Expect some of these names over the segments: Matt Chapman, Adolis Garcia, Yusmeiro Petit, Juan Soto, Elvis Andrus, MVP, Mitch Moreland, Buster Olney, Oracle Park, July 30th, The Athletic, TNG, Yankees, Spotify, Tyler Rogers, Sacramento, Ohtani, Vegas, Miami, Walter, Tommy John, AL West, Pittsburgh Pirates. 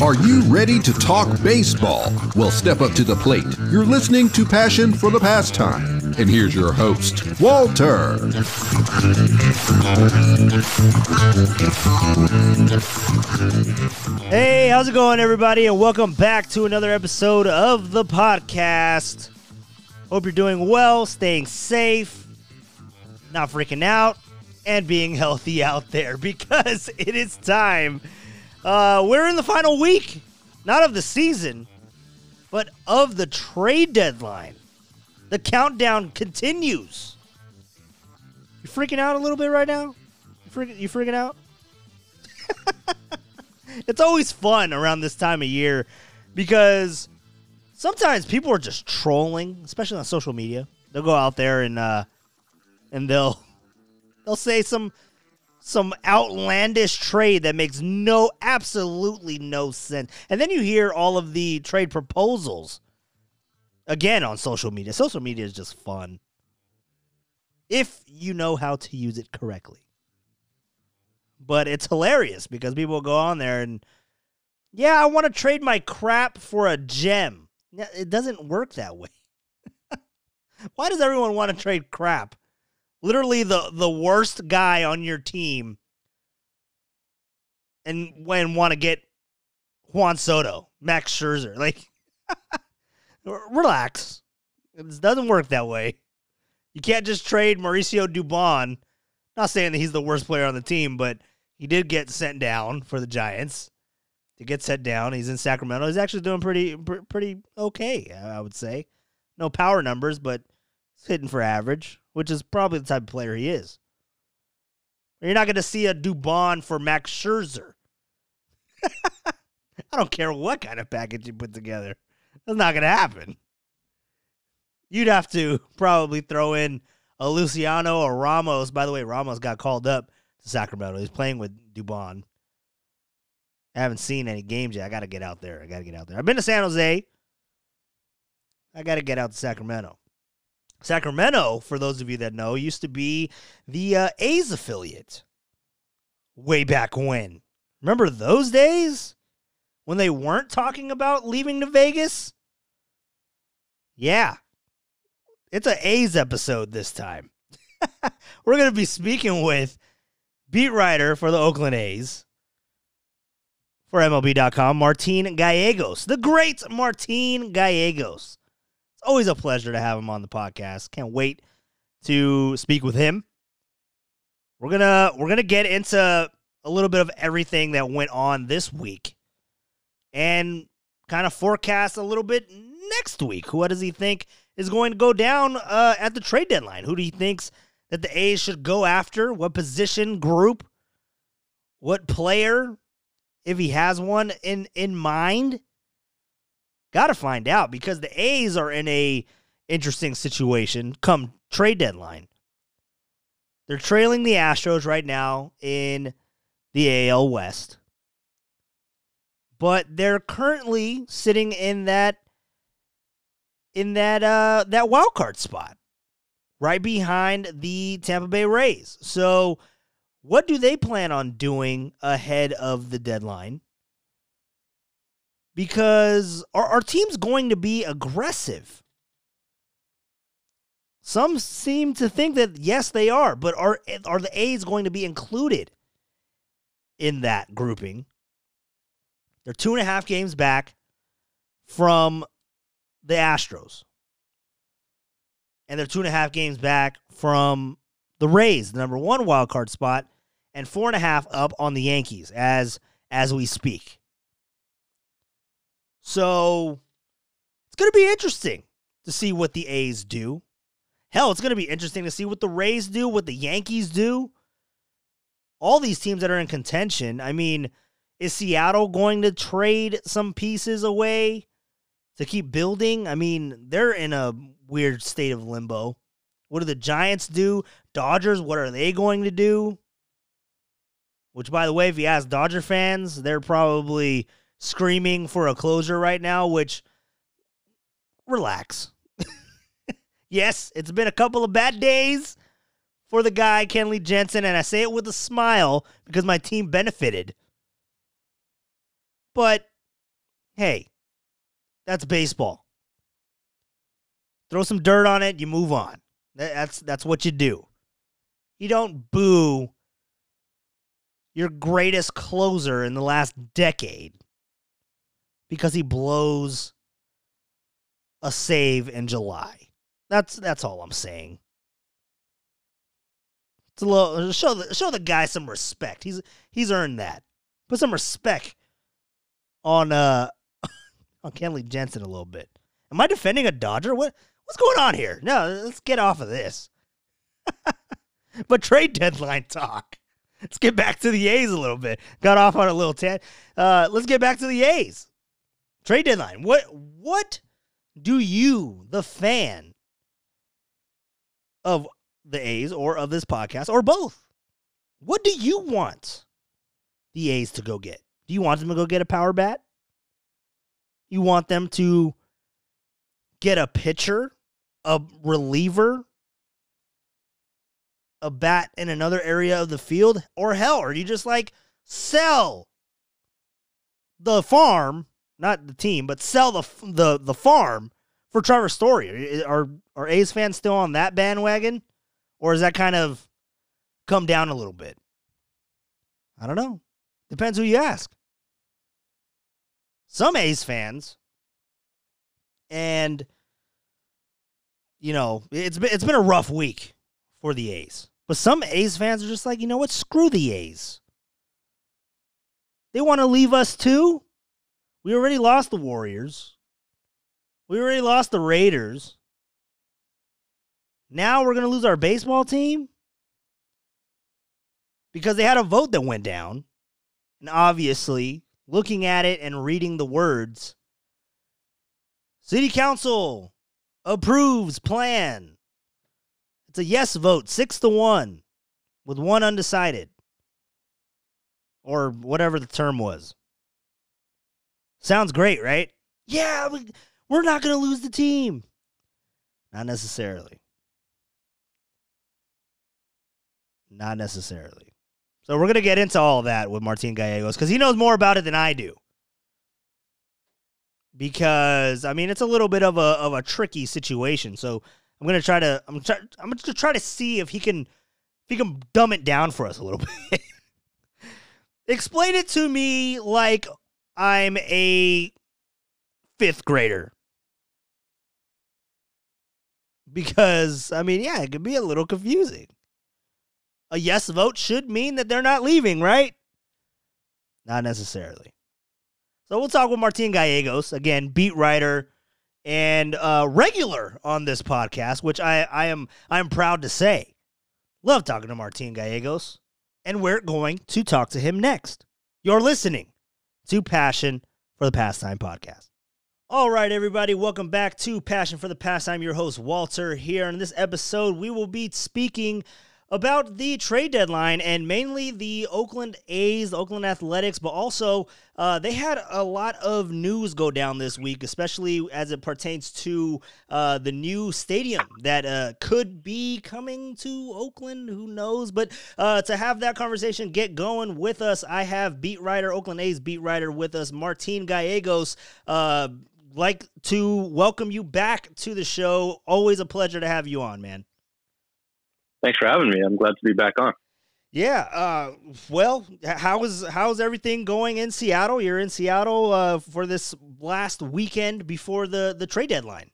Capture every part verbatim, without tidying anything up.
Are you ready to talk baseball? Well, step up to the plate. You're listening to Passion for the Pastime. And here's your host, Walter. Hey, how's it going, everybody? And welcome back to another episode of the podcast. Hope you're doing well, staying safe, not freaking out, and being healthy out there because it is time. Uh, we're in the final week, not of the season, but of the trade deadline. The countdown continues. You freaking out a little bit right now? You freaking, you freaking out? It's always fun around this time of year because sometimes people are just trolling, especially on social media. They'll go out there and uh, and they'll they'll say some some outlandish trade that makes no absolutely no sense. And then you hear all of the trade proposals. Again, on social media. Social media is just fun. If you know how to use it correctly. But it's hilarious because people go on there and, yeah, I want to trade my crap for a gem. It doesn't work that way. Why does everyone want to trade crap? Literally the, the worst guy on your team and when want to get Juan Soto, Max Scherzer. Like... Relax. It doesn't work that way. You can't just trade Mauricio Dubon. Not saying that he's the worst player on the team, but he did get sent down for the Giants. To get sent down, he's in Sacramento. He's actually doing pretty pretty okay, I would say. No power numbers, but he's hitting for average, which is probably the type of player he is. You're not going to see a Dubon for Max Scherzer. I don't care what kind of package you put together. That's not going to happen. You'd have to probably throw in a Luciano or Ramos. By the way, Ramos got called up to Sacramento. He's playing with Dubon. I haven't seen any games yet. I got to get out there. I got to get out there. I've been to San Jose. I got to get out to Sacramento. Sacramento, for those of you that know, used to be the uh, A's affiliate way back when. Remember those days? When they weren't talking about leaving to Vegas? Yeah. It's an A's episode this time. We're going to be speaking with beat writer for the Oakland A's for M L B dot com, Martin Gallegos, the great Martin Gallegos. It's always a pleasure to have him on the podcast. Can't wait to speak with him. We're going to we're going to get into a little bit of everything that went on this week. And kind of forecast a little bit next week. What does he think is going to go down uh, at the trade deadline? Who do he thinks that the A's should go after? What position group? What player? If he has one in, in mind? Got to find out because the A's are in a interesting situation come trade deadline. They're trailing the Astros right now in the A L West. But they're currently sitting in that in that uh, that wild card spot, right behind the Tampa Bay Rays. So, what do they plan on doing ahead of the deadline? Because are our teams going to be aggressive? Some seem to think that yes, they are. But are are the A's going to be included in that grouping? They're two and a half games back from the Astros. And they're two and a half games back from the Rays, the number one wild card spot, and four and a half up on the Yankees as, as we speak. So it's going to be interesting to see what the A's do. Hell, it's going to be interesting to see what the Rays do, what the Yankees do. All these teams that are in contention, I mean... Is Seattle going to trade some pieces away to keep building? I mean, they're in a weird state of limbo. What do the Giants do? Dodgers, what are they going to do? Which, by the way, if you ask Dodger fans, they're probably screaming for a closure right now, which, relax. Yes, it's been a couple of bad days for the guy, Kenley Jensen, and I say it with a smile because my team benefited. But, hey, that's baseball. Throw some dirt on it, you move on. That's, that's what you do. You don't boo your greatest closer in the last decade because he blows a save in July. That's that's all I'm saying. It's a little show the show the guy some respect. He's he's earned that. Put some respect on uh on Kenley Jensen a little bit. Am I defending a Dodger? What what's going on here? No, let's get off of this. But trade deadline talk. Let's get back to the A's a little bit. Got off on a little tangent. Uh, let's get back to the A's. Trade deadline. What what do you, the fan of the A's or of this podcast or both, what do you want the A's to go get? Do you want them to go get a power bat? You want them to get a pitcher, a reliever, a bat in another area of the field, or hell, are you just like, sell the farm, not the team, but sell the the, the farm for Trevor Story? Are, are A's fans still on that bandwagon, or has that kind of come down a little bit? I don't know. Depends who you ask. Some A's fans, and, you know, it's been, it's been a rough week for the A's. But some A's fans are just like, you know what? Screw the A's. They want to leave us too? We already lost the Warriors. We already lost the Raiders. Now we're going to lose our baseball team? Because they had a vote that went down. And obviously, looking at it and reading the words, City Council approves plan. It's a yes vote, six to one, with one undecided, or whatever the term was. Sounds great, right? Yeah, we, we're not going to lose the team. Not necessarily. Not necessarily. So we're going to get into all that with Martin Gallegos, because he knows more about it than I do. Because, I mean, it's a little bit of a of a tricky situation, so I'm gonna try to. I'm try, I'm gonna try to see if he can, if he can dumb it down for us a little bit. Explain it to me like I'm a fifth grader, because I mean, yeah, it could be a little confusing. A yes vote should mean that they're not leaving, right? Not necessarily. So we'll talk with Martin Gallegos again, beat writer and uh, regular on this podcast, which I, I am I am proud to say. Love talking to Martin Gallegos, and we're going to talk to him next. You're listening to Passion for the Pastime podcast. All right, everybody, welcome back to Passion for the Pastime. Your host, Walter, here. In this episode, we will be speaking about the trade deadline and mainly the Oakland A's, the Oakland Athletics, but also uh, they had a lot of news go down this week, especially as it pertains to uh, the new stadium that uh, could be coming to Oakland. Who knows? But uh, to have that conversation get going with us, I have beat writer, Oakland A's beat writer with us, Martin Gallegos. Uh, like to welcome you back to the show. Always a pleasure to have you on, man. Thanks for having me. I'm glad to be back on. Yeah. Uh, well, how is how's everything going in Seattle? You're in Seattle uh, for this last weekend before the, the trade deadline.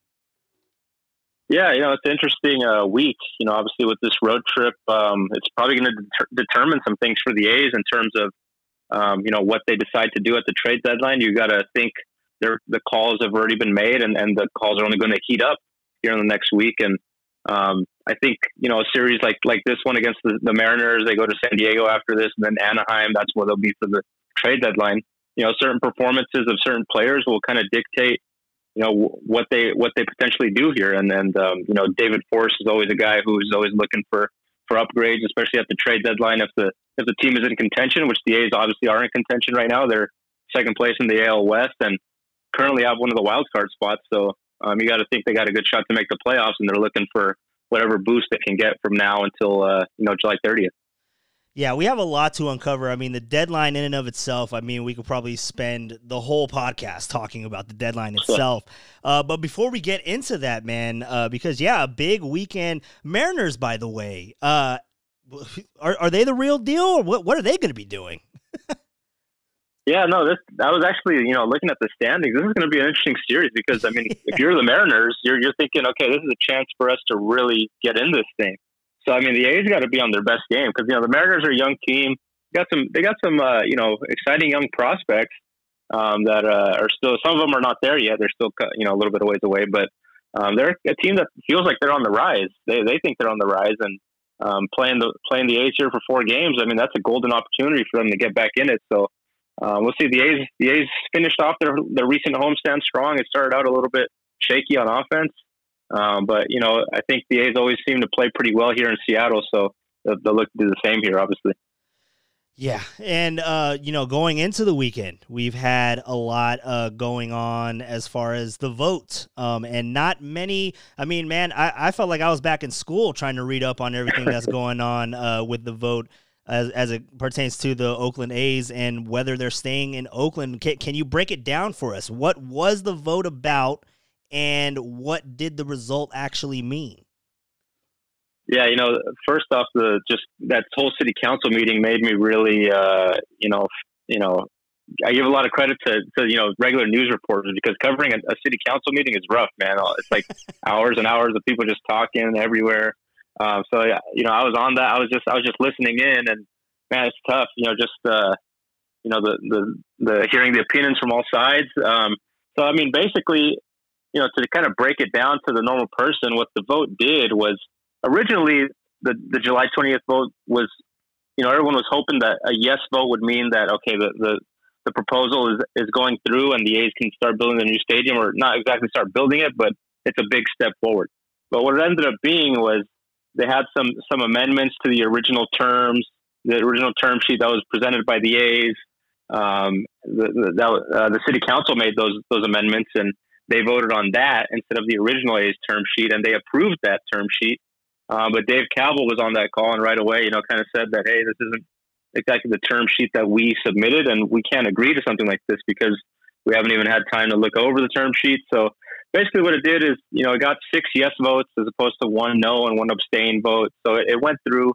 Yeah, you know, it's an interesting uh, week. You know, obviously with this road trip, um, it's probably going to de- determine some things for the A's in terms of, um, you know, what they decide to do at the trade deadline. You got to think the calls have already been made, and, and the calls are only going to heat up here in the next week. And Um, I think, you know, a series like, like this one against the, the Mariners, they go to San Diego after this, and then Anaheim, that's where they'll be for the trade deadline. You know, certain performances of certain players will kind of dictate, you know, what they, what they potentially do here. And then, um, you know, David Force is always a guy who's always looking for, for upgrades, especially at the trade deadline. If the, if the team is in contention, which the A's obviously are in contention right now, they're second place in the A L West and currently have one of the wild card spots. So, Um, you got to think they got a good shot to make the playoffs, and they're looking for whatever boost they can get from now until, uh, you know, July thirtieth. Yeah, we have a lot to uncover. I mean, the deadline in and of itself, I mean, we could probably spend the whole podcast talking about the deadline itself. Uh, but before we get into that, man, uh, because, yeah, a big weekend. Mariners, by the way, uh, are are they the real deal? Or what, what are they going to be doing? Yeah, no, this, I was actually, you know, looking at the standings. This is going to be an interesting series because, I mean, yeah. if you're the Mariners, you're you're thinking, okay, this is a chance for us to really get in this thing. So, I mean, the A's got to be on their best game because, you know, the Mariners are a young team. Got some, they got some, uh, you know, exciting young prospects um, that uh, are still, some of them are not there yet. They're still, you know, a little bit of ways away. But um, they're a team that feels like they're on the rise. They they think they're on the rise. And um, playing the playing the A's here for four games, I mean, that's a golden opportunity for them to get back in it. So, uh, we'll see. The A's the A's finished off their, their recent homestand strong. It started out a little bit shaky on offense. Um, but, you know, I think the A's always seem to play pretty well here in Seattle, so they'll, they'll look to do the same here, obviously. Yeah, and, uh, you know, going into the weekend, we've had a lot uh, going on as far as the vote, um, and not many. I mean, man, I, I felt like I was back in school trying to read up on everything that's going on uh, with the vote as, as it pertains to the Oakland A's and whether they're staying in Oakland. Can, can you break it down for us? What was the vote about? And what did the result actually mean? Yeah, you know, first off, the just that whole city council meeting made me really, uh, you know, you know, I give a lot of credit to, to you know, regular news reporters because covering a, a city council meeting is rough, man. It's like hours and hours of people just talking everywhere. Um, so yeah, you know, I was on that. I was just, I was just listening in, and man, it's tough. You know, just uh, you know, the the the hearing the opinions from all sides. Um, so I mean, basically. You know, to kind of break it down to the normal person, what the vote did was originally the, the July twentieth vote was, you know, everyone was hoping that a yes vote would mean that, okay, the, the, the proposal is, is going through and the A's can start building their new stadium or not exactly start building it, but it's a big step forward. But what it ended up being was they had some, some amendments to the original terms, the original term sheet that was presented by the A's. Um, the, the, that, uh, the city council made those, those amendments and they voted on that instead of the original A's term sheet, and they approved that term sheet. Uh, but Dave Kaval was on that call, and right away, you know, kind of said that, hey, this isn't exactly the term sheet that we submitted, and we can't agree to something like this because we haven't even had time to look over the term sheet. So basically what it did is, you know, it got six yes votes as opposed to one no and one abstain vote. So it, it went through.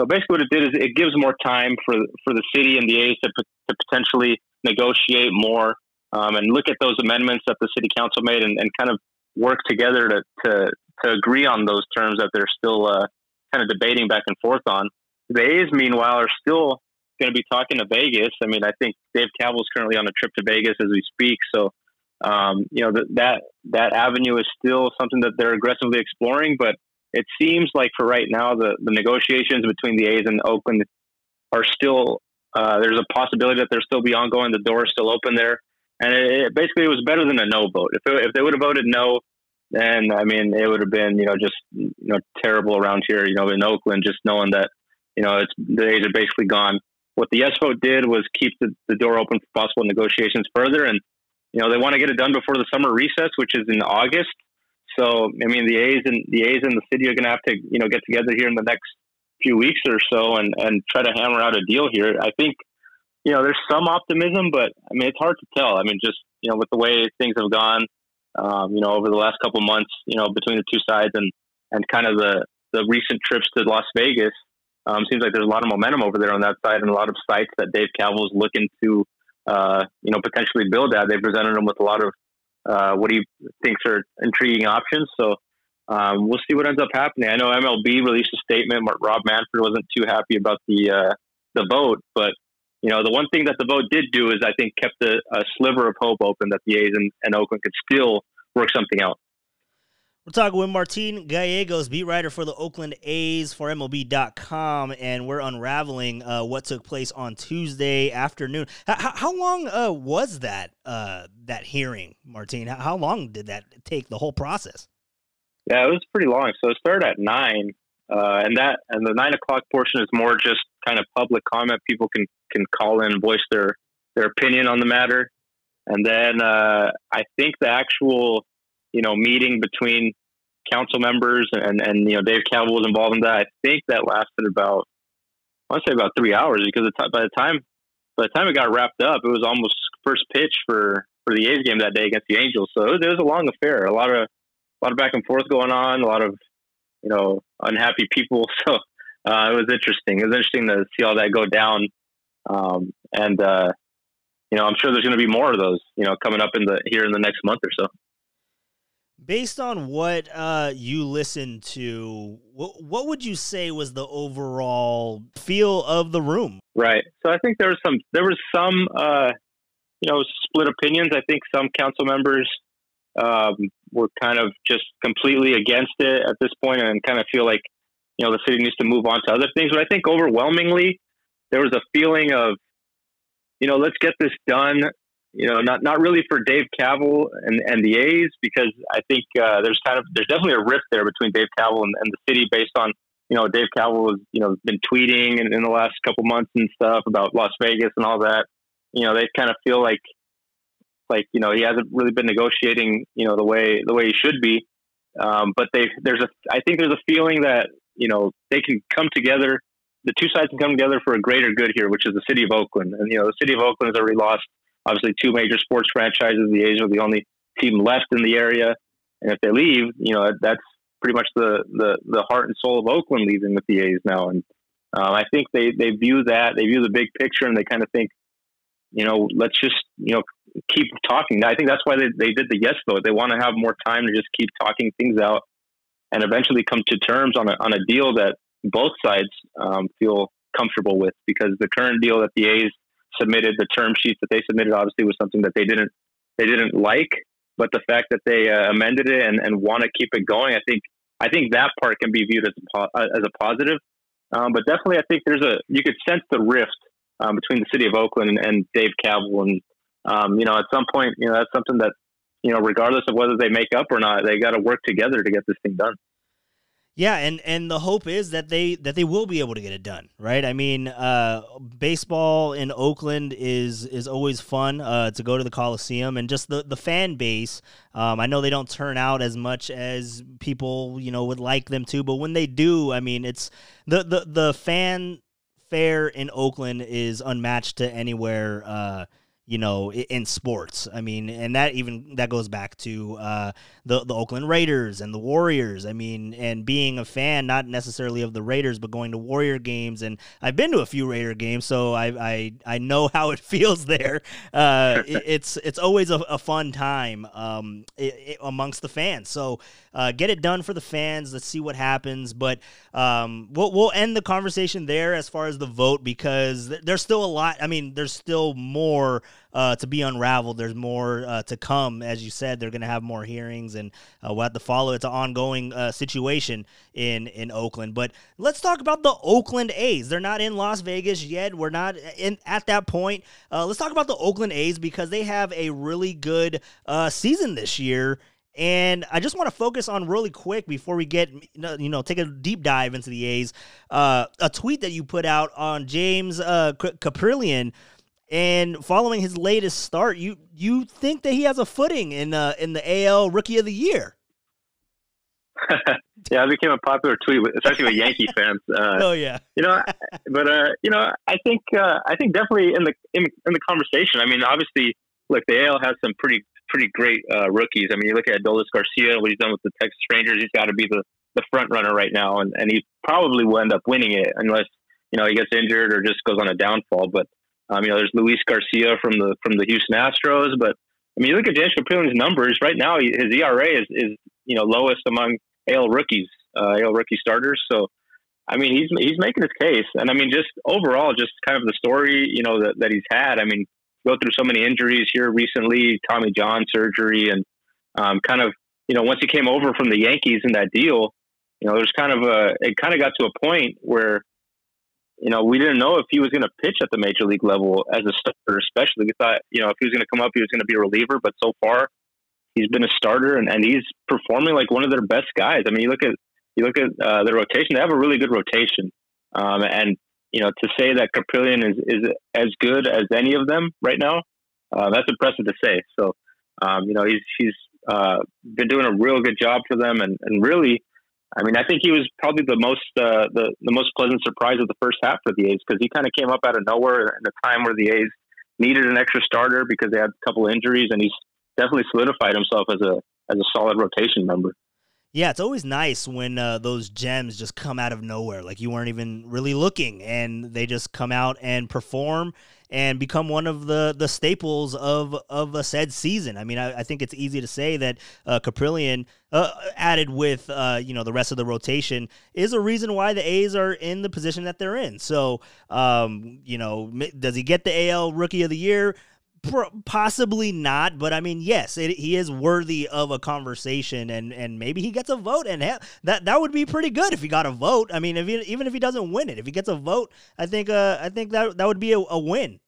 So basically what it did is it gives more time for, for the city and the A's to, to potentially negotiate more. Um, and look at those amendments that the city council made and, and kind of work together to, to, to agree on those terms that they're still uh, kind of debating back and forth on. The A's, meanwhile, are still going to be talking to Vegas. I mean, I think Dave Kaval's currently on a trip to Vegas as we speak. So, um, you know, th- that that avenue is still something that they're aggressively exploring. But it seems like for right now, the, the negotiations between the A's and Oakland are still uh, – there's a possibility that they'll still be ongoing. The door is still open there. And it, it basically, it was better than a no vote. If it, if they would have voted no, then, I mean, it would have been, you know, just, you know, terrible around here, you know, in Oakland, just knowing that, you know, it's, the A's are basically gone. What the yes vote did was keep the, the door open for possible negotiations further. And, you know, they want to get it done before the summer recess, which is in August. So, I mean, the A's and the A's and the city are going to have to, you know, get together here in the next few weeks or so and, and try to hammer out a deal here. I think, you know, there's some optimism, but, I mean, it's hard to tell. I mean, just, you know, with the way things have gone, um, you know, over the last couple of months, you know, between the two sides and, and kind of the, the recent trips to Las Vegas, um, seems like there's a lot of momentum over there on that side and a lot of sites that Dave Kaval's looking to, uh, you know, potentially build at. They presented him with a lot of uh, what he thinks are intriguing options. So um, we'll see what ends up happening. I know M L B released a statement. Rob Manfred wasn't too happy about the uh, the vote, but, you know, the one thing that the vote did do is I think kept a, a sliver of hope open that the A's and, and Oakland could still work something out. We're talking with Martin Gallegos, beat writer for the Oakland A's for M L B dot com, and we're unraveling uh, what took place on Tuesday afternoon. H- how long uh, was that uh, that hearing, Martin? How long did that take, the whole process? Yeah, it was pretty long. So it started at nine. Uh, and that, and the nine o'clock portion is more just kind of public comment. People can, can call in and voice their, their opinion on the matter. And then, uh, I think the actual, you know, meeting between council members and, and, you know, Dave Kaval was involved in that. I think that lasted about, I'd say about three hours because by the time by the time it got wrapped up, it was almost first pitch for, for the A's game that day against the Angels. So it was, it was a long affair, a lot of a lot of back and forth going on, a lot of you know unhappy people. So uh, it was interesting. It was interesting to see all that go down, um, and uh, you know I'm sure there's going to be more of those you know coming up in the here in the next month or so. Based on what uh, you listened to, what, what would you say was the overall feel of the room? Right. So I think there was some, there was some, uh, you know, split opinions. I think some council members um, were kind of just completely against it at this point and kind of feel like, you know, the city needs to move on to other things. But I think overwhelmingly there was a feeling of, you know, let's get this done. You know, not not really for Dave Kaval and, and the A's, because I think uh, there's kind of there's definitely a rift there between Dave Kaval and, and the city based on you know Dave Kaval has you know been tweeting in, in the last couple months and stuff about Las Vegas and all that. You know, they kind of feel like like you know he hasn't really been negotiating you know the way the way he should be. Um, but they there's a I think there's a feeling that you know they can come together, the two sides can come together for a greater good here, which is the city of Oakland. And you know the city of Oakland has already lost. Obviously, two major sports franchises. The A's are the only team left in the area, and if they leave, you know that's pretty much the the, the heart and soul of Oakland leaving with the A's now. And uh, I think they they view that they view the big picture, and they kind of think, you know, let's just you know keep talking. I think that's why they they did the yes vote. They want to have more time to just keep talking things out, and eventually come to terms on a on a deal that both sides um, feel comfortable with, because the current deal that the A's submitted, the term sheets that they submitted, obviously was something that they didn't they didn't like, but the fact that they uh, amended it and, and want to keep it going, I think I think that part can be viewed as a, as a positive. Um, but definitely, I think there's a you could sense the rift um, between the city of Oakland and, and Dave Kaval, and um, you know at some point you know that's something that you know regardless of whether they make up or not, they got to work together to get this thing done. Yeah, and, and the hope is that they that they will be able to get it done, right? I mean, uh, baseball in Oakland is is always fun uh, to go to the Coliseum, and just the, the fan base. Um, I know they don't turn out as much as people you know would like them to, but when they do, I mean, it's the the the fan fare in Oakland is unmatched to anywhere. Uh, you know, in sports. I mean, and that even, that goes back to uh, the, the Oakland Raiders and the Warriors. I mean, and being a fan, not necessarily of the Raiders, but going to Warrior games. And I've been to a few Raider games, so I I, I know how it feels there. Uh, it, it's it's always a, a fun time um, it, it, amongst the fans. So uh, get it done for the fans. Let's see what happens. But um, we'll, we'll end the conversation there as far as the vote, because there's still a lot. I mean, there's still more Uh, to be unraveled. There's more uh, to come. As you said, they're going to have more hearings, and uh, we'll have to follow. It's an ongoing uh, situation in, in Oakland. But let's talk about the Oakland A's. They're not in Las Vegas yet. We're not in at that point. Uh, let's talk about the Oakland A's, because they have a really good uh, season this year. And I just want to focus on really quick before we get, you know, take a deep dive into the A's, uh, a tweet that you put out on James uh, Caprilian. And following his latest start, you you think that he has a footing in uh, in the A L Rookie of the Year? Yeah, it became a popular tweet, especially with Yankee fans. Uh, oh yeah, you know, but uh, you know, I think uh, I think definitely in the in, in the conversation. I mean, obviously, look, the A L has some pretty pretty great uh, rookies. I mean, you look at Adolis Garcia, what he's done with the Texas Rangers. He's got to be the, the front runner right now, and, and he probably will end up winning it unless you know he gets injured or just goes on a downfall, but. Um, you know, there's Luis Garcia from the from the Houston Astros, but I mean, you look at James Caprilian's numbers right now. He, his E R A is, is you know lowest among A L rookies, uh, A L rookie starters. So, I mean, he's he's making his case, and I mean, just overall, just kind of the story you know that, that he's had. I mean, go through so many injuries here recently, Tommy John surgery, and um, kind of you know once he came over from the Yankees in that deal, you know, there's kind of a it kind of got to a point where. You know, we didn't know if he was going to pitch at the major league level as a starter, especially. We thought, you know, if he was going to come up, he was going to be a reliever. But so far, he's been a starter, and, and he's performing like one of their best guys. I mean, you look at you look at uh, their rotation; they have a really good rotation. Um, and you know, to say that Caprilian is, is as good as any of them right now, uh, that's impressive to say. So, um, you know, he's he's uh, been doing a real good job for them, and and really. I mean, I think he was probably the most uh, the, the most pleasant surprise of the first half for the A's, because he kind of came up out of nowhere in a time where the A's needed an extra starter because they had a couple of injuries, and he's definitely solidified himself as a as a solid rotation member. Yeah, it's always nice when uh, those gems just come out of nowhere, like you weren't even really looking, and they just come out and perform and become one of the the staples of of a said season. I mean, I, I think it's easy to say that uh, Caprilian, uh, added with uh, you know, the rest of the rotation, is a reason why the A's are in the position that they're in. So, um, you know, does he get the A L Rookie of the Year? Possibly not, but I mean, yes, it, he is worthy of a conversation, and and maybe he gets a vote, and ha that that would be pretty good if he got a vote. I mean, if he, even if he doesn't win it, if he gets a vote, I think uh, I think that that would be a, a win.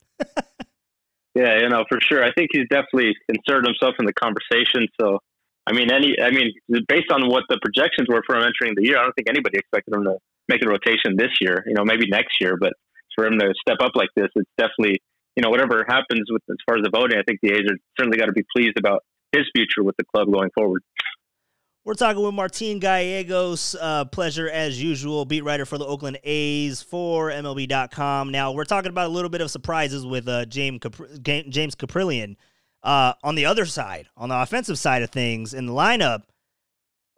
Yeah, you know, for sure. I think he's definitely inserted himself in the conversation. So, I mean, any, I mean, based on what the projections were for him entering the year, I don't think anybody expected him to make the rotation this year. You know, maybe next year, but for him to step up like this, it's definitely. You know, whatever happens with as far as the voting, I think the A's are certainly got to be pleased about his future with the club going forward. We're talking with Martin Gallegos. Uh, pleasure as usual, beat writer for the Oakland A's for M L B dot com. Now, we're talking about a little bit of surprises with uh, James Capri James Caprilian. Uh, on the other side, on the offensive side of things, in the lineup,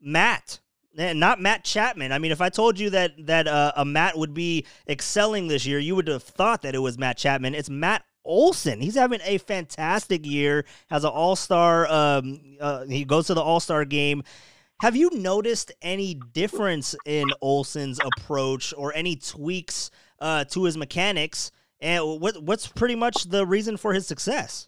Matt. And not Matt Chapman. I mean, if I told you that that uh, a Matt would be excelling this year, you would have thought that it was Matt Chapman. It's Matt Olson. He's having a fantastic year. Has an all-star. Um, uh, he goes to the all-star game. Have you noticed any difference in Olson's approach or any tweaks uh, to his mechanics? And what what's pretty much the reason for his success?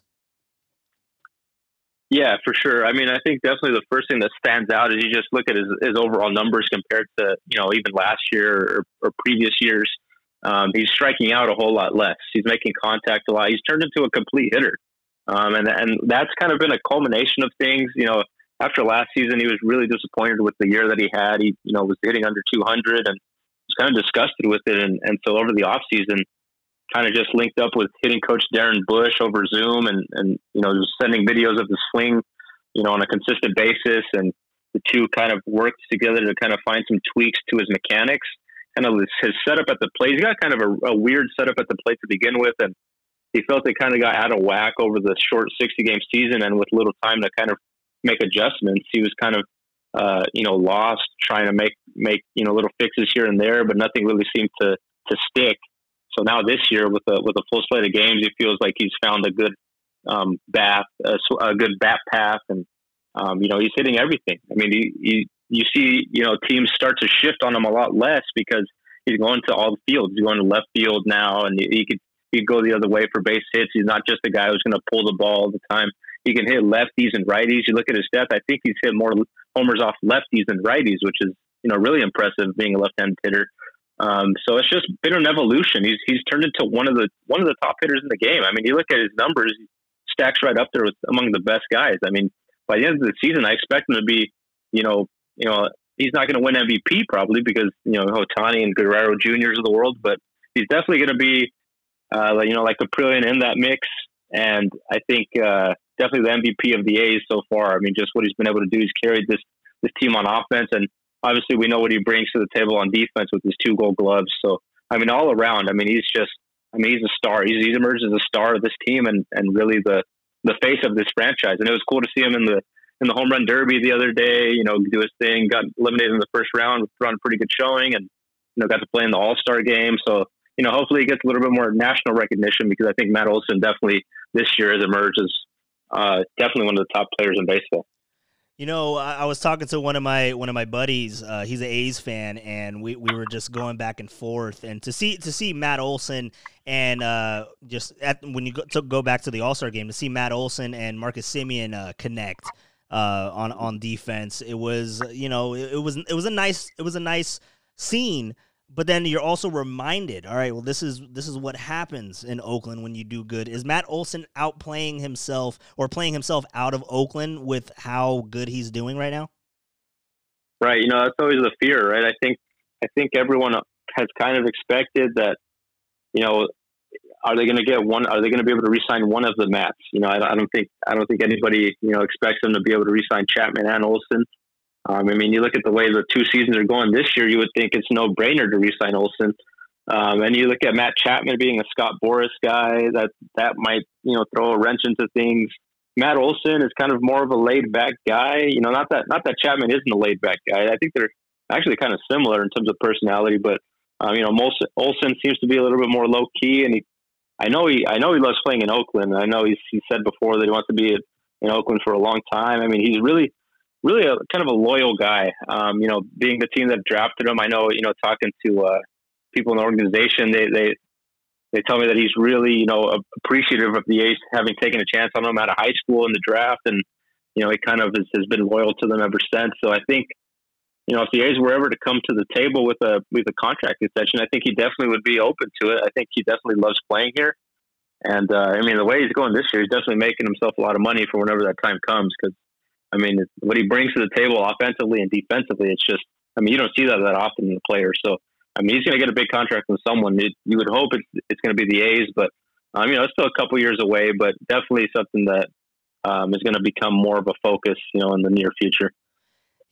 Yeah, for sure. I mean, I think definitely the first thing that stands out is you just look at his, his overall numbers compared to, you know, even last year or, or previous years. Um, he's striking out a whole lot less. He's making contact a lot. He's turned into a complete hitter. Um, and, and that's kind of been a culmination of things. You know, after last season, he was really disappointed with the year that he had. He, you know, was hitting under two hundred and was kind of disgusted with it. And, and so over the offseason, kind of just linked up with hitting coach Darren Bush over Zoom, and, and, you know, just sending videos of the swing, you know, on a consistent basis. And the two kind of worked together to kind of find some tweaks to his mechanics and his, his setup at the plate. He's got kind of a, a weird setup at the plate to begin with. And he felt it kind of got out of whack over the short sixty game season. And with little time to kind of make adjustments, he was kind of, uh, you know, lost trying to make, make, you know, little fixes here and there, but nothing really seemed to, to stick. So now this year, with a with a full slate of games, he feels like he's found a good um, bat, a, a good bat path, and um, you know, he's hitting everything. I mean, he, he, you see, you know, teams start to shift on him a lot less because he's going to all the fields. He's going to left field now, and he could he could go the other way for base hits. He's not just a guy who's going to pull the ball all the time. He can hit lefties and righties. You look at his stats; I think he's hit more homers off lefties than righties, which is, you know, really impressive being a left-handed hitter. Um, so it's just been an evolution. He's he's turned into one of the one of the top hitters in the game. I mean, you look at his numbers; he stacks right up there with among the best guys. I mean, by the end of the season, I expect him to be, you know, you know, he's not going to win M V P probably because, you know, Ohtani and Guerrero Juniors of the world, but he's definitely going to be, uh, you know, like Caprilian in that mix. And I think uh, definitely the M V P of the A's so far. I mean, just what he's been able to do. He's carried this this team on offense, and obviously, we know what he brings to the table on defense with his two gold gloves. So, I mean, all around, I mean, he's just, I mean, he's a star. He's, he's emerged as a star of this team and, and really the, the face of this franchise. And it was cool to see him in the in the home run derby the other day, you know, do his thing, got eliminated in the first round, put on a pretty good showing, and, you know, got to play in the all-star game. So, you know, hopefully he gets a little bit more national recognition because I think Matt Olson definitely this year has emerged as uh, definitely one of the top players in baseball. You know, I was talking to one of my one of my buddies. Uh, he's an A's fan, and we, we were just going back and forth. And to see to see Matt Olson and uh, just at, when you go, to go back to the All Star game, to see Matt Olson and Marcus Semien uh, connect uh, on on defense, it was you know it, it was it was a nice it was a nice scene. But then you're also reminded, all right, well, this is this is what happens in Oakland when you do good. Is Matt Olson outplaying himself or playing himself out of Oakland with how good he's doing right now? Right, you know, that's always the fear, right? I think I think everyone has kind of expected that, you know, are they going to get one? Are they going to be able to re-sign one of the Matts? You know, I, I don't think I don't think anybody you know expects them to be able to re-sign Chapman and Olson. Um, I mean, you look at the way the two seasons are going this year, you would think it's no brainer to re-sign Olson. Um, and you look at Matt Chapman being a Scott Boras guy, that, that might, you know, throw a wrench into things. Matt Olson is kind of more of a laid back guy. You know, not that, not that Chapman isn't a laid back guy. I think they're actually kind of similar in terms of personality, but um, you know, Olson, Olson seems to be a little bit more low key. And he, I know he, I know he loves playing in Oakland. I know he's, he said before that he wants to be in Oakland for a long time. I mean, he's really, really a kind of a loyal guy. Um, you know, being the team that drafted him, I know, you know, talking to, uh, people in the organization, they, they, they tell me that he's really, you know, appreciative of the A's having taken a chance on him out of high school in the draft. And, you know, he kind of has, has been loyal to them ever since. So I think, you know, if the A's were ever to come to the table with a, with a contract extension, I think he definitely would be open to it. I think he definitely loves playing here. And, uh, I mean, the way he's going this year, he's definitely making himself a lot of money for whenever that time comes. Cause I mean, what he brings to the table offensively and defensively, it's just, I mean, you don't see that that often in a player. So, I mean, he's going to get a big contract from someone. It, you would hope it's, it's going to be the A's, but um, you know, it's still a couple years away, but definitely something that um, is going to become more of a focus, you know, in the near future.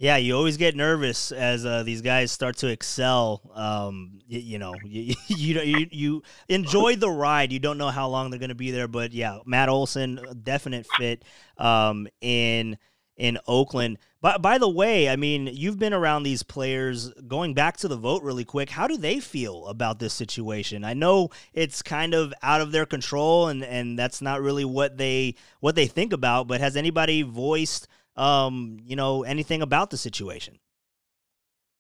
Yeah, you always get nervous as uh, these guys start to excel. Um, you, you know, you, you you you enjoy the ride. You don't know how long they're going to be there, but yeah, Matt Olson, definite fit um, in. in Oakland. But by the way, I mean, you've been around these players. Going back to the vote really quick, how do they feel about this situation? I know it's kind of out of their control and, and that's not really what they, what they think about, but has anybody voiced, um, you know, anything about the situation?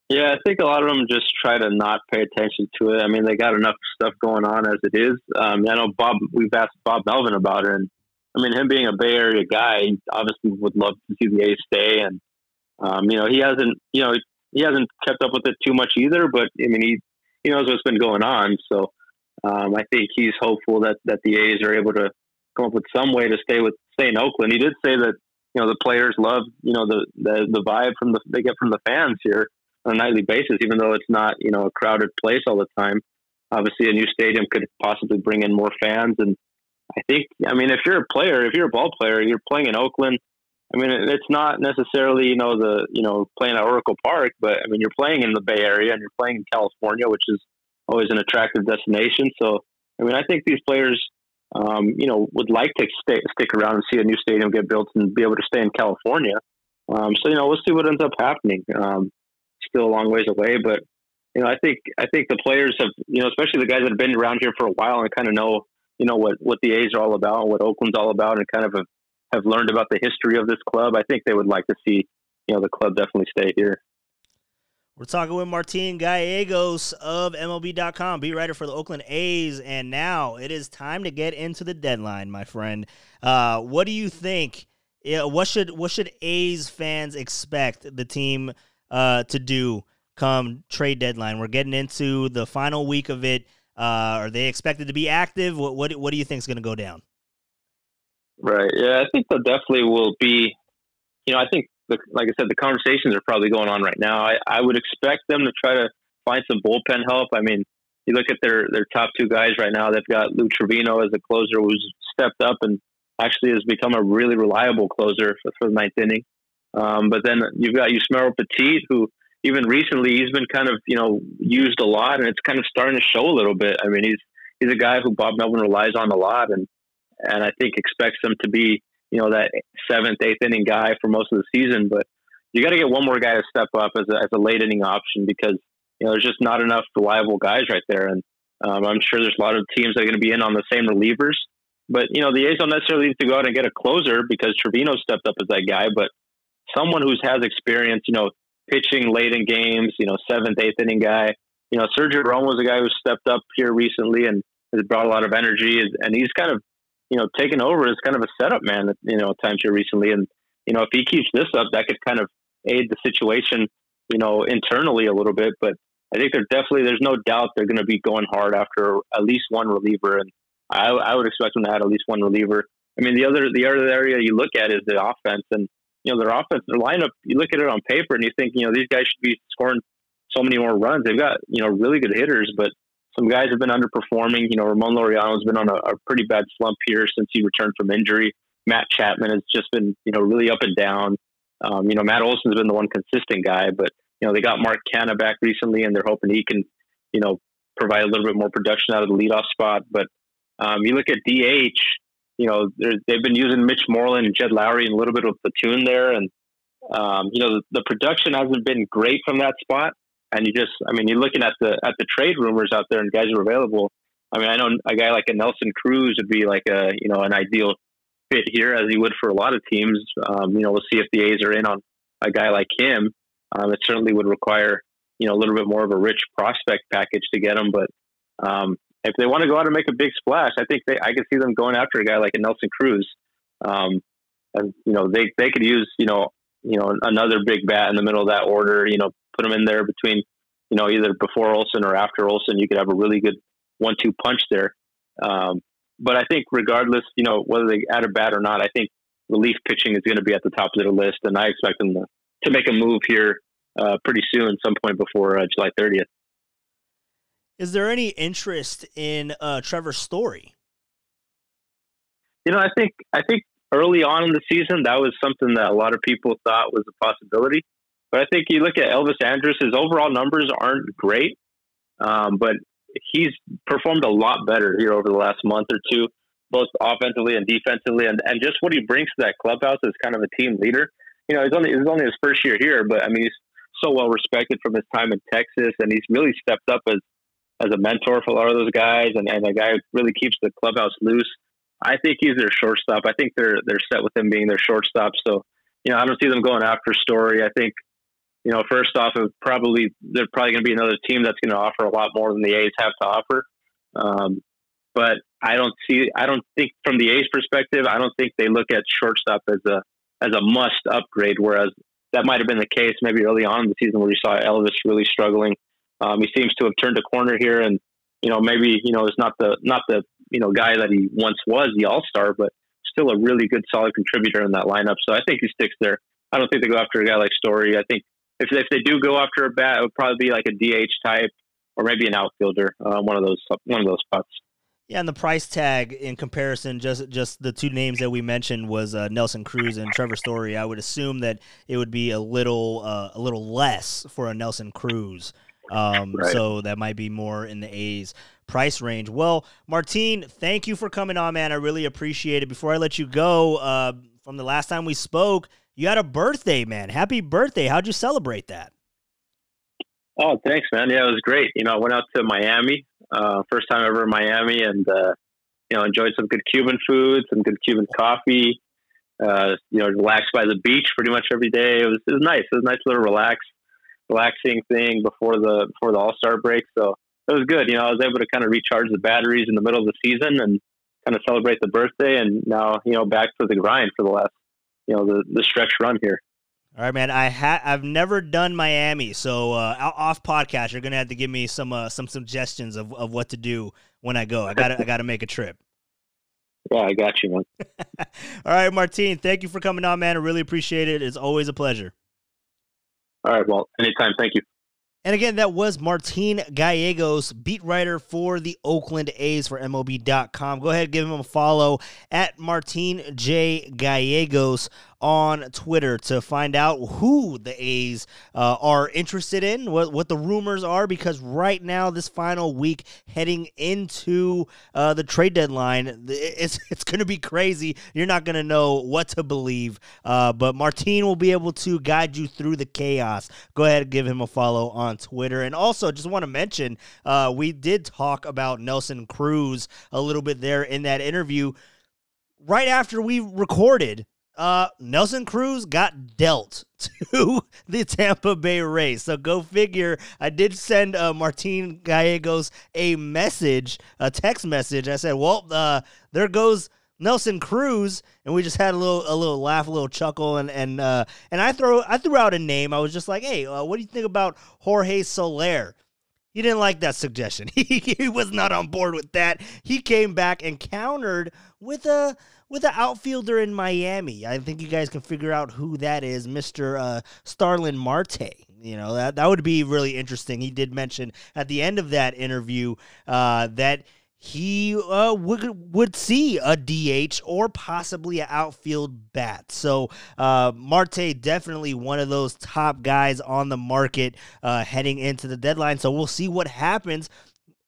Yeah, I think a lot of them just try to not pay attention to it. I mean, they got enough stuff going on as it is. Um, I know Bob, we've asked Bob Melvin about it, and I mean, him being a Bay Area guy, he obviously would love to see the A's stay. And, um, you know, he hasn't, you know, he hasn't kept up with it too much either, but I mean, he, he knows what's been going on. So um, I think he's hopeful that, that the A's are able to come up with some way to stay with, stay in Oakland. He did say that, you know, the players love, you know, the, the, the vibe from the, they get from the fans here on a nightly basis, even though it's not, you know, a crowded place all the time. Obviously a new stadium could possibly bring in more fans, and I think, I mean, if you're a player, if you're a ball player, you're playing in Oakland. I mean, it's not necessarily, you know, the, you know, playing at Oracle Park, but I mean, you're playing in the Bay Area and you're playing in California, which is always an attractive destination. So, I mean, I think these players, um, you know, would like to stay, stick around and see a new stadium get built and be able to stay in California. Um, so, you know, we'll see what ends up happening. Um, still a long ways away, but, you know, I think, I think the players have, you know, especially the guys that have been around here for a while and kind of know, you know, what, what the A's are all about and what Oakland's all about, and kind of have, have learned about the history of this club. I think they would like to see, you know, the club definitely stay here. We're talking with Martin Gallegos of M L B dot com, beat writer for the Oakland A's. And now it is time to get into the deadline, my friend. Uh, what do you think? Yeah, what should, what should A's fans expect the team uh, to do come trade deadline? We're getting into the final week of it. Uh, are they expected to be active? What what what do you think is going to go down? Right. Yeah, I think they definitely will be. You know, I think, the, like I said, the conversations are probably going on right now. I, I would expect them to try to find some bullpen help. I mean, you look at their, their top two guys right now. They've got Lou Trevino as a closer, who's stepped up and actually has become a really reliable closer for, for the ninth inning. Um, but then you've got Yusmeiro Petit, who, even recently, he's been kind of, you know, used a lot, and it's kind of starting to show a little bit. I mean, he's he's a guy who Bob Melvin relies on a lot, and and I think expects him to be, you know, that seventh, eighth inning guy for most of the season. But you got to get one more guy to step up as a, as a late inning option, because, you know, there's just not enough reliable guys right there. And um, I'm sure there's a lot of teams that are going to be in on the same relievers. But, you know, the A's don't necessarily need to go out and get a closer, because Trevino stepped up as that guy, but someone who has experience, you know, pitching late in games, you know, seventh, eighth inning guy. You know, Sergio Romo was a guy who stepped up here recently and has brought a lot of energy, and he's kind of, you know, taken over as kind of a setup man, you know, at times here recently. And, you know, if he keeps this up, that could kind of aid the situation, you know, internally a little bit. But I think they're definitely, there's no doubt they're going to be going hard after at least one reliever. And I, I would expect them to add at least one reliever. I mean, the other, the other area you look at is the offense, and, you know, their offense, their lineup, you look at it on paper and you think, you know, these guys should be scoring so many more runs. They've got, you know, really good hitters, but some guys have been underperforming. You know, Ramon Laureano's been on a, a pretty bad slump here since he returned from injury. Matt Chapman has just been, you know, really up and down. Um, you know, Matt Olson's been the one consistent guy, but, you know, they got Mark Canha back recently, and they're hoping he can, you know, provide a little bit more production out of the leadoff spot. But um, you look at D H, you know, they've been using Mitch Moreland and Jed Lowry and a little bit of platoon there. And, um, you know, the, the production hasn't been great from that spot. And you just, I mean, you're looking at the at the trade rumors out there and guys who are available. I mean, I know a guy like a Nelson Cruz would be like a, you know, an ideal fit here, as he would for a lot of teams. Um, you know, we'll see if the A's are in on a guy like him. Um, it certainly would require, you know, a little bit more of a rich prospect package to get him. But um, if they want to go out and make a big splash, I think they, I could see them going after a guy like a Nelson Cruz. Um, and, you know, they, they could use, you know, you know, another big bat in the middle of that order, you know, put them in there between, you know, either before Olsen or after Olsen. You could have a really good one two punch there. Um, but I think regardless, you know, whether they add a bat or not, I think relief pitching is going to be at the top of their list. And I expect them to, to make a move here uh, pretty soon, some point before uh, July thirtieth. Is there any interest in uh, Trevor Story? You know, I think, I think early on in the season, that was something that a lot of people thought was a possibility. But I think you look at Elvis Andrus, his overall numbers aren't great, um, but he's performed a lot better here over the last month or two, both offensively and defensively, and, and just what he brings to that clubhouse as kind of a team leader. You know, it's only, it's only his first year here, but I mean, he's so well respected from his time in Texas, and he's really stepped up as, as a mentor for a lot of those guys, and, and a guy who really keeps the clubhouse loose. I think he's their shortstop. I think they're they're set with him being their shortstop. So, you know, I don't see them going after Story. I think, you know, first off, it probably they're probably going to be another team that's going to offer a lot more than the A's have to offer. Um, but I don't see, I don't think from the A's perspective, I don't think they look at shortstop as a as a must upgrade. Whereas that might have been the case maybe early on in the season where you saw Elvis really struggling. Um, he seems to have turned a corner here, and you know maybe you know it's not the not the you know guy that he once was, the all-star, but still a really good solid contributor in that lineup. So I think he sticks there. I don't think they go after a guy like Story. I think. If if they do go after a bat, it would probably be like a D H type or maybe an outfielder, uh, one of those one of those spots. Yeah, and the price tag in comparison, just just the two names that we mentioned was uh, Nelson Cruz and Trevor Story. I would assume that it would be a little uh, a little less for a Nelson Cruz, um, right. So that might be more in the A's price range. Well, Martin, thank you for coming on, man. I really appreciate it. Before I let you go, uh, from the last time we spoke, you had a birthday, man. Happy birthday. How'd you celebrate that? Oh, thanks, man. Yeah, it was great. You know, I went out to Miami, uh, first time ever in Miami, and, uh, you know, enjoyed some good Cuban food, some good Cuban coffee, uh, you know, relaxed by the beach pretty much every day. It was, it was nice. It was a nice little relax, relaxing thing before the, before the All-Star break. So it was good. You know, I was able to kind of recharge the batteries in the middle of the season and kind of celebrate the birthday. And now, you know, back to the grind for the last, you know, the, the stretch run here. All right, man. I ha I've never done Miami, so uh, off podcast, you're gonna have to give me some uh, some suggestions of, of what to do when I go. I gotta I gotta make a trip. Yeah, I got you, man. All right, Martin. Thank you for coming on, man. I really appreciate it. It's always a pleasure. All right. Well, anytime. Thank you. And again, that was Martin Gallegos, beat writer for the Oakland A's for M L B dot com. Go ahead, give him a follow at Martin J. Gallegos on Twitter to find out who the A's uh, are interested in, what, what the rumors are, because right now, this final week heading into uh, the trade deadline, it's, it's going to be crazy. You're not going to know what to believe, uh, but Martin will be able to guide you through the chaos. Go ahead and give him a follow on Twitter. And also, just want to mention, uh, we did talk about Nelson Cruz a little bit there in that interview. Right after we recorded, Uh, Nelson Cruz got dealt to the Tampa Bay Rays. So go figure. I did send uh, Martin Gallegos a message, a text message. I said, well, uh, there goes Nelson Cruz. And we just had a little, a little laugh, a little chuckle. And, and, uh, and I throw, I threw out a name. I was just like, hey, uh, what do you think about Jorge Soler? He didn't like that suggestion. He, he was not on board with that. He came back and countered with a, with an outfielder in Miami. I think you guys can figure out who that is, Mister Uh, Starlin Marte. You know, that, that would be really interesting. He did mention at the end of that interview uh, that he uh, would, would see a D H or possibly an outfield bat. So uh, Marte definitely one of those top guys on the market uh, heading into the deadline. So we'll see what happens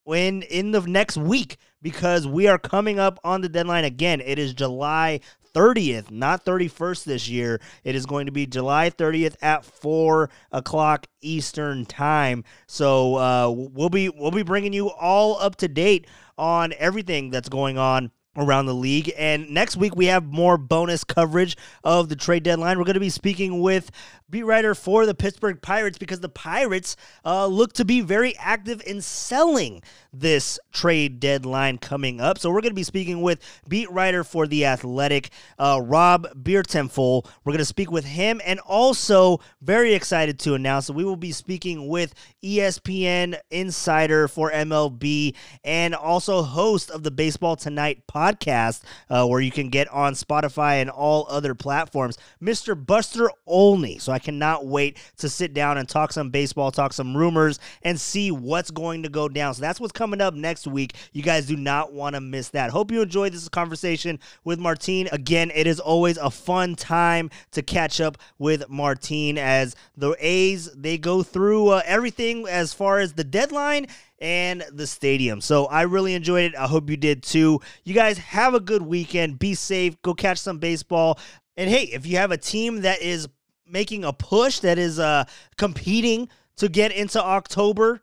when in the next week, because we are coming up on the deadline again. It is July thirtieth, not thirty-first this year. It is going to be July thirtieth at four o'clock Eastern time. So uh, we'll be we'll be bringing you all up to date on everything that's going on around the league. And next week we have more bonus coverage of the trade deadline. We're going to be speaking with beat writer for the Pittsburgh Pirates, because the Pirates uh, look to be very active in selling this trade deadline coming up. So we're going to be speaking with beat writer for the Athletic, uh, Rob Biertempfel. We're going to speak with him, and also very excited to announce that we will be speaking with E S P N insider for M L B and also host of the Baseball Tonight podcast. podcast uh, where you can get on Spotify and all other platforms, Mister Buster Olney. So I cannot wait to sit down and talk some baseball, talk some rumors, and see what's going to go down. So that's what's coming up next week. You guys do not want to miss that. Hope you enjoyed this conversation with Martin. Again, it is always a fun time to catch up with Martin as the A's, they go through uh, everything as far as the deadline and the stadium. So I really enjoyed it. I hope you did too. You guys have a good weekend. Be safe. Go catch some baseball. And hey, if you have a team that is making a push, that is uh, competing to get into October,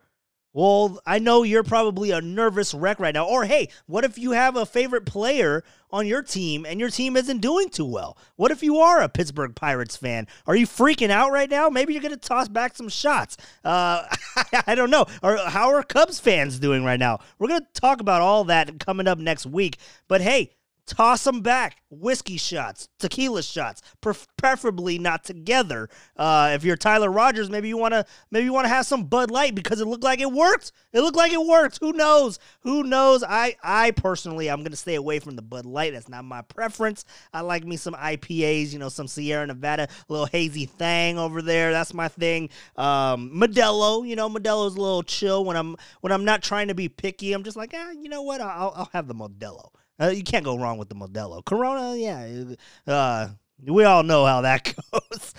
well, I know you're probably a nervous wreck right now. Or hey, what if you have a favorite player on your team and your team isn't doing too well? What if you are a Pittsburgh Pirates fan? Are you freaking out right now? Maybe you're going to toss back some shots. Uh, I don't know. Or how are Cubs fans doing right now? We're going to talk about all that coming up next week. But hey, toss them back. Whiskey shots, tequila shots, pref- preferably not together. Uh, if you're Tyler Rogers, maybe you want to maybe you want to have some Bud Light because it looked like it worked. It looked like it worked. Who knows? Who knows? I, I personally, I'm going to stay away from the Bud Light. That's not my preference. I like me some I P As, you know, some Sierra Nevada, little hazy thing over there. That's my thing. Um, Modelo, you know, Modelo's a little chill. When I'm, when I'm not trying to be picky, I'm just like, ah, you know what? I'll, I'll have the Modelo. Uh, you can't go wrong with the Modelo. Corona, yeah. Uh, we all know how that goes.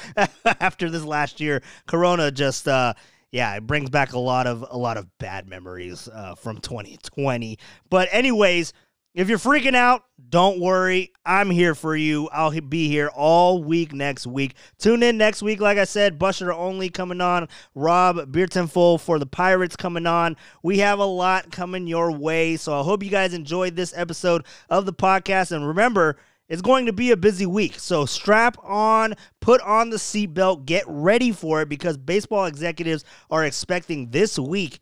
After this last year, Corona just, uh, yeah, it brings back a lot of a lot of bad memories uh, from twenty twenty. But anyways, if you're freaking out, don't worry. I'm here for you. I'll be here all week next week. Tune in next week. Like I said, Buster Only coming on. Rob Biertempfel for the Pirates coming on. We have a lot coming your way. So I hope you guys enjoyed this episode of the podcast. And remember, it's going to be a busy week. So strap on, put on the seatbelt, get ready for it, because baseball executives are expecting this week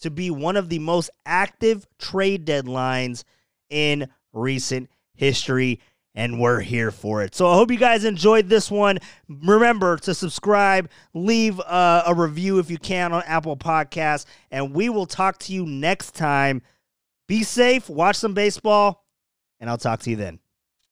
to be one of the most active trade deadlines in recent history, and we're here for it. So I hope you guys enjoyed this one. Remember to subscribe, leave uh, a review if you can on Apple Podcasts, and we will talk to you next time. Be safe, watch some baseball, and I'll talk to you then.